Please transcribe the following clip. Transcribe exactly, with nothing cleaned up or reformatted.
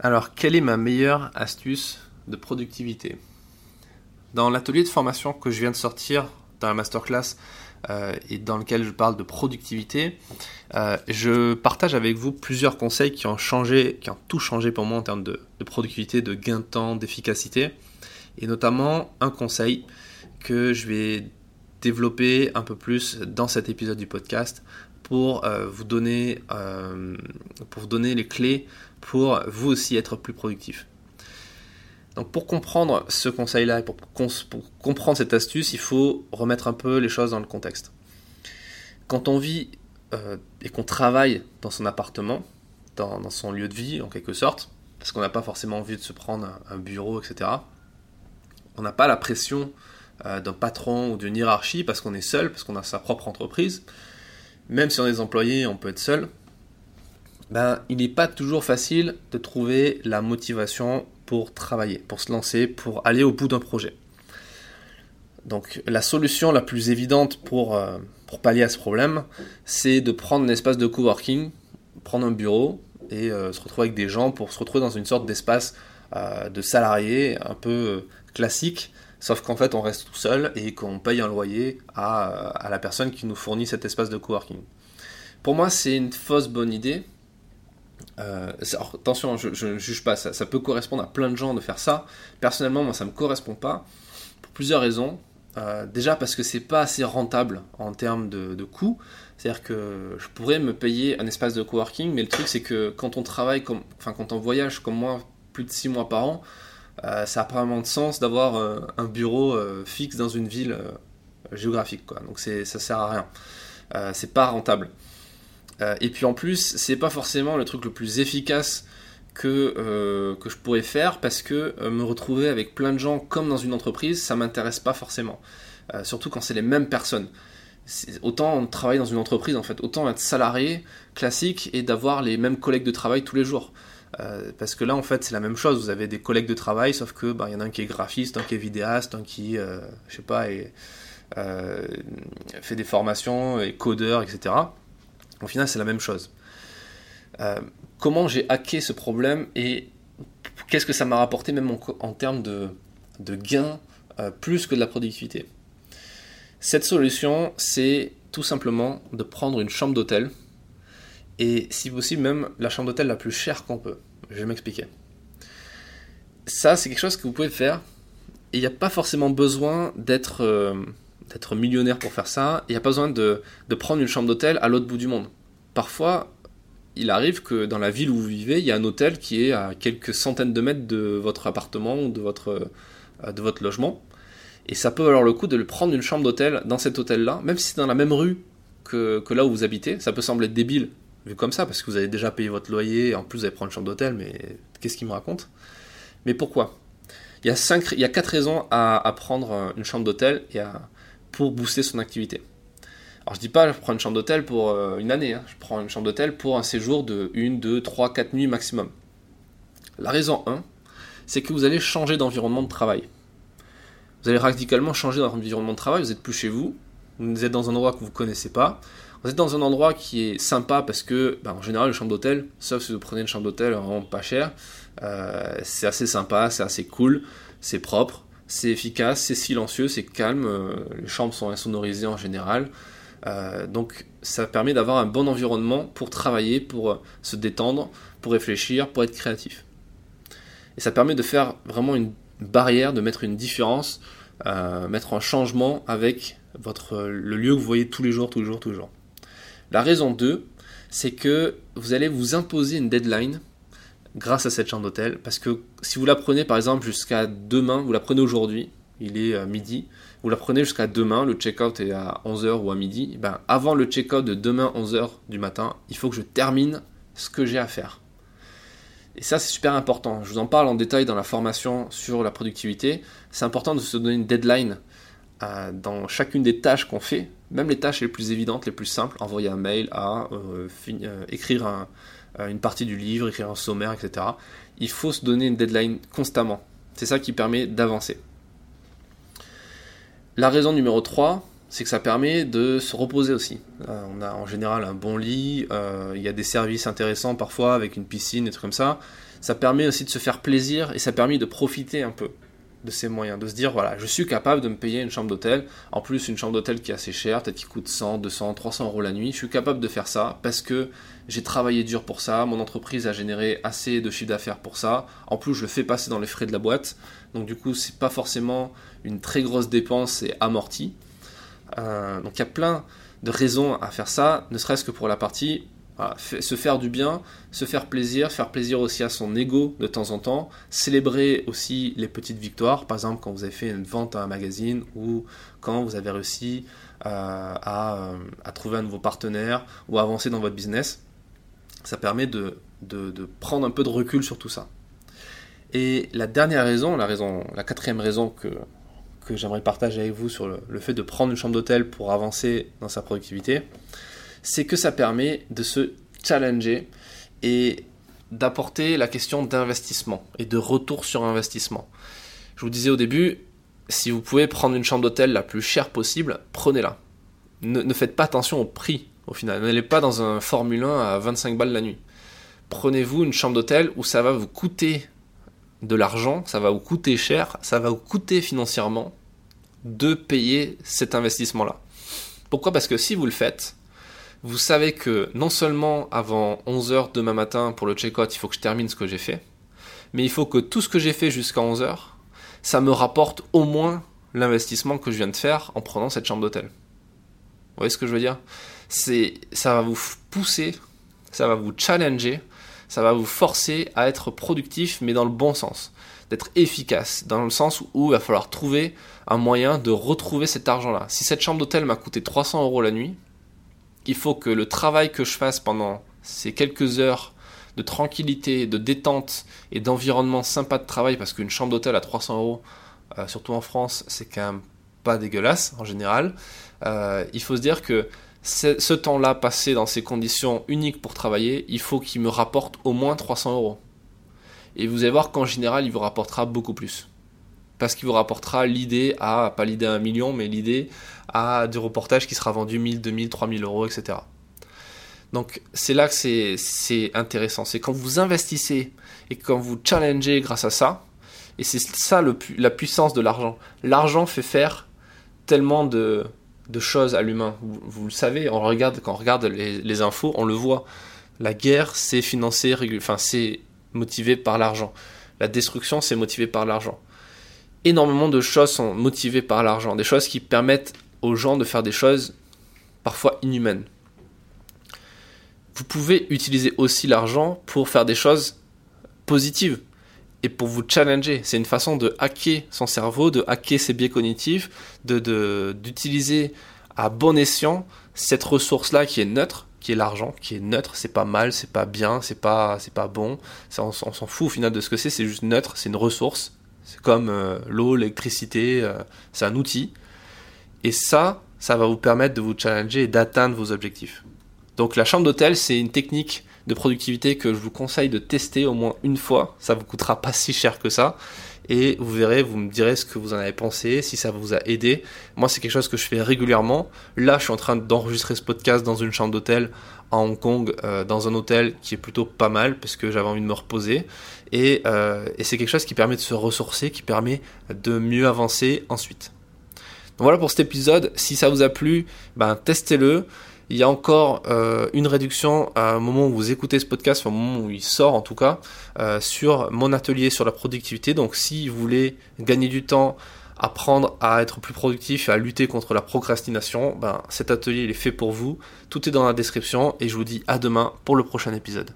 Alors, quelle est ma meilleure astuce de productivité? Dans l'atelier de formation que je viens de sortir, dans la masterclass euh, et dans lequel je parle de productivité, euh, je partage avec vous plusieurs conseils qui ont changé, qui ont tout changé pour moi en termes de, de productivité, de gain de temps, d'efficacité. Et notamment un conseil que je vais développer un peu plus dans cet épisode du podcast pour euh, vous donner, euh, pour vous donner les clés pour vous aussi être plus productif. Donc pour comprendre ce conseil-là, pour, cons- pour comprendre cette astuce, il faut remettre un peu les choses dans le contexte. Quand on vit euh, et qu'on travaille dans son appartement, dans, dans son lieu de vie en quelque sorte, parce qu'on n'a pas forcément envie de se prendre un, un bureau, et cetera, on n'a pas la pression euh, d'un patron ou d'une hiérarchie parce qu'on est seul, parce qu'on a sa propre entreprise. Même si on est employé, on peut être seul. Ben, il n'est pas toujours facile de trouver la motivation pour travailler, pour se lancer, pour aller au bout d'un projet. Donc la solution la plus évidente pour, euh, pour pallier à ce problème, c'est de prendre un espace de coworking, prendre un bureau et euh, se retrouver avec des gens pour se retrouver dans une sorte d'espace euh, de salarié un peu classique, sauf qu'en fait on reste tout seul et qu'on paye un loyer à, à la personne qui nous fournit cet espace de coworking. Pour moi, c'est une fausse bonne idée. Euh, alors, attention, je ne juge pas, ça, ça peut correspondre à plein de gens de faire ça. Personnellement, moi ça ne me correspond pas pour plusieurs raisons. Euh, déjà parce que c'est pas assez rentable en termes de, de coût, c'est-à-dire que je pourrais me payer un espace de coworking, mais le truc c'est que quand on travaille, comme, enfin quand on voyage comme moi plus de six mois par an, euh, ça n'a pas vraiment de sens d'avoir euh, un bureau euh, fixe dans une ville euh, géographique, quoi. Donc c'est, ça ne sert à rien, euh, c'est pas rentable. Et puis en plus, c'est pas forcément le truc le plus efficace que, euh, que je pourrais faire parce que euh, me retrouver avec plein de gens comme dans une entreprise, ça m'intéresse pas forcément. Euh, surtout quand c'est les mêmes personnes. C'est, autant travailler dans une entreprise, en fait, autant être salarié classique et d'avoir les mêmes collègues de travail tous les jours. Euh, parce que là, en fait, c'est la même chose. Vous avez des collègues de travail, sauf que bah, y en a un qui est graphiste, un qui est vidéaste, un qui, euh, je sais pas, est, euh, fait des formations, est codeur, et cetera. Au final, c'est la même chose. Euh, comment j'ai hacké ce problème et qu'est-ce que ça m'a rapporté même en, en termes de, de gains euh, plus que de la productivité? Cette solution, c'est tout simplement de prendre une chambre d'hôtel et si possible même la chambre d'hôtel la plus chère qu'on peut. Je vais m'expliquer. Ça, c'est quelque chose que vous pouvez faire et il n'y a pas forcément besoin d'être... Euh, d'être millionnaire pour faire ça, il n'y a pas besoin de, de prendre une chambre d'hôtel à l'autre bout du monde. Parfois, il arrive que dans la ville où vous vivez, il y a un hôtel qui est à quelques centaines de mètres de votre appartement ou de votre, de votre logement, et ça peut valoir le coup de le prendre une chambre d'hôtel dans cet hôtel-là, même si c'est dans la même rue que, que là où vous habitez. Ça peut sembler débile, vu comme ça, parce que vous avez déjà payé votre loyer, en plus vous allez prendre une chambre d'hôtel, mais qu'est-ce qu'il me raconte? Mais pourquoi? Il y a cinq, il y a quatre raisons à, à prendre une chambre d'hôtel et à... pour booster son activité. Alors je dis pas je prends une chambre d'hôtel pour euh, une année, hein. Je prends une chambre d'hôtel pour un séjour de une, deux, trois, quatre nuits maximum. La raison un, c'est que vous allez changer d'environnement de travail. Vous allez radicalement changer d'environnement de travail, vous n'êtes plus chez vous, vous êtes dans un endroit que vous ne connaissez pas, vous êtes dans un endroit qui est sympa parce que, ben, en général, une chambre d'hôtel, sauf si vous prenez une chambre d'hôtel vraiment pas chère, euh, c'est assez sympa, c'est assez cool, c'est propre, c'est efficace, c'est silencieux, c'est calme, euh, les chambres sont insonorisées en général, euh, donc ça permet d'avoir un bon environnement pour travailler, pour euh, se détendre, pour réfléchir, pour être créatif. Et ça permet de faire vraiment une barrière, de mettre une différence, euh, mettre un changement avec votre, euh, le lieu que vous voyez tous les jours, tous les jours, tous les jours. La raison deux, c'est que vous allez vous imposer une deadline grâce à cette chambre d'hôtel, parce que si vous la prenez par exemple jusqu'à demain, vous la prenez aujourd'hui, il est midi, vous la prenez jusqu'à demain, le check-out est à onze heures ou à midi, ben avant le check-out de demain onze heures du matin, il faut que je termine ce que j'ai à faire. Et ça c'est super important, je vous en parle en détail dans la formation sur la productivité, c'est important de se donner une deadline euh, dans chacune des tâches qu'on fait, même les tâches les plus évidentes, les plus simples, envoyer un mail, à euh, fin- euh, écrire un... une partie du livre, écrire un sommaire, et cetera. Il faut se donner une deadline constamment. C'est ça qui permet d'avancer. La raison numéro trois, c'est que ça permet de se reposer aussi. Euh, on a en général un bon lit, euh, il y a des services intéressants parfois avec une piscine et trucs comme ça. Ça permet aussi de se faire plaisir et ça permet de profiter un peu de ses moyens, de se dire voilà, je suis capable de me payer une chambre d'hôtel, en plus une chambre d'hôtel qui est assez chère, peut-être qui coûte cent, deux cents, trois cents euros la nuit, je suis capable de faire ça parce que j'ai travaillé dur pour ça, mon entreprise a généré assez de chiffre d'affaires pour ça, en plus je le fais passer dans les frais de la boîte, donc du coup c'est pas forcément une très grosse dépense et amortie. Euh, donc il y a plein de raisons à faire ça, ne serait-ce que pour la partie voilà, se faire du bien, se faire plaisir, faire plaisir aussi à son ego de temps en temps, célébrer aussi les petites victoires, par exemple quand vous avez fait une vente à un magazine ou quand vous avez réussi euh, à, à trouver un nouveau partenaire ou à avancer dans votre business. Ça permet de, de, de prendre un peu de recul sur tout ça. Et la dernière raison, la, raison, la quatrième raison que, que j'aimerais partager avec vous sur le, le fait de prendre une chambre d'hôtel pour avancer dans sa productivité, c'est que ça permet de se challenger et d'apporter la question d'investissement et de retour sur investissement. Je vous disais au début, si vous pouvez prendre une chambre d'hôtel la plus chère possible, prenez-la. Ne, ne faites pas attention au prix au final. N'allez pas dans un Formule un à vingt-cinq balles la nuit. Prenez-vous une chambre d'hôtel où ça va vous coûter de l'argent, ça va vous coûter cher, ça va vous coûter financièrement de payer cet investissement-là. Pourquoi ? Parce que si vous le faites, vous savez que non seulement avant onze heures demain matin pour le check-out, il faut que je termine ce que j'ai fait, mais il faut que tout ce que j'ai fait jusqu'à onze heures, ça me rapporte au moins l'investissement que je viens de faire en prenant cette chambre d'hôtel. Vous voyez ce que je veux dire ? C'est, ça va vous pousser, ça va vous challenger, ça va vous forcer à être productif, mais dans le bon sens, d'être efficace, dans le sens où il va falloir trouver un moyen de retrouver cet argent-là. Si cette chambre d'hôtel m'a coûté trois cents euros la nuit, il faut que le travail que je fasse pendant ces quelques heures de tranquillité, de détente et d'environnement sympa de travail, parce qu'une chambre d'hôtel à trois cents euros, euh, surtout en France, c'est quand même pas dégueulasse en général. Euh, il faut se dire que ce, ce temps-là passé dans ces conditions uniques pour travailler, il faut qu'il me rapporte au moins trois cents euros. Et vous allez voir qu'en général, il vous rapportera beaucoup plus. Parce qu'il vous rapportera l'idée à, pas l'idée à un million, mais l'idée à du reportage qui sera vendu mille, deux mille, trois mille euros, et cetera. Donc c'est là que c'est, c'est intéressant. C'est quand vous investissez et quand vous challengez grâce à ça, et c'est ça le, la puissance de l'argent. L'argent fait faire tellement de, de choses à l'humain. Vous, vous le savez, on regarde, quand on regarde les, les infos, on le voit. La guerre, c'est financé, enfin, c'est motivé par l'argent. La destruction, c'est motivé par l'argent. Énormément de choses sont motivées par l'argent, des choses qui permettent aux gens de faire des choses parfois inhumaines. Vous pouvez utiliser aussi l'argent pour faire des choses positives et pour vous challenger. C'est une façon de hacker son cerveau, de hacker ses biais cognitifs, de, de, d'utiliser à bon escient cette ressource-là qui est neutre, qui est l'argent, qui est neutre, c'est pas mal, c'est pas bien, c'est pas, c'est pas bon, ça, on, on s'en fout au final de ce que c'est, c'est juste neutre, c'est une ressource. C'est comme euh, l'eau, l'électricité, euh, c'est un outil. Et ça, ça va vous permettre de vous challenger et d'atteindre vos objectifs. Donc la chambre d'hôtel, c'est une technique de productivité que je vous conseille de tester au moins une fois. Ça ne vous coûtera pas si cher que ça. Et vous verrez, vous me direz ce que vous en avez pensé, si ça vous a aidé. Moi, c'est quelque chose que je fais régulièrement. Là, je suis en train d'enregistrer ce podcast dans une chambre d'hôtel à Hong Kong, euh, dans un hôtel qui est plutôt pas mal parce que j'avais envie de me reposer. Et, euh, et c'est quelque chose qui permet de se ressourcer, qui permet de mieux avancer ensuite. Donc voilà pour cet épisode. Si ça vous a plu, ben, testez-le. Il y a encore euh, une réduction à un moment où vous écoutez ce podcast, enfin, au moment où il sort en tout cas, euh, sur mon atelier sur la productivité. Donc si vous voulez gagner du temps, apprendre à être plus productif et à lutter contre la procrastination, ben, cet atelier il est fait pour vous. Tout est dans la description et je vous dis à demain pour le prochain épisode.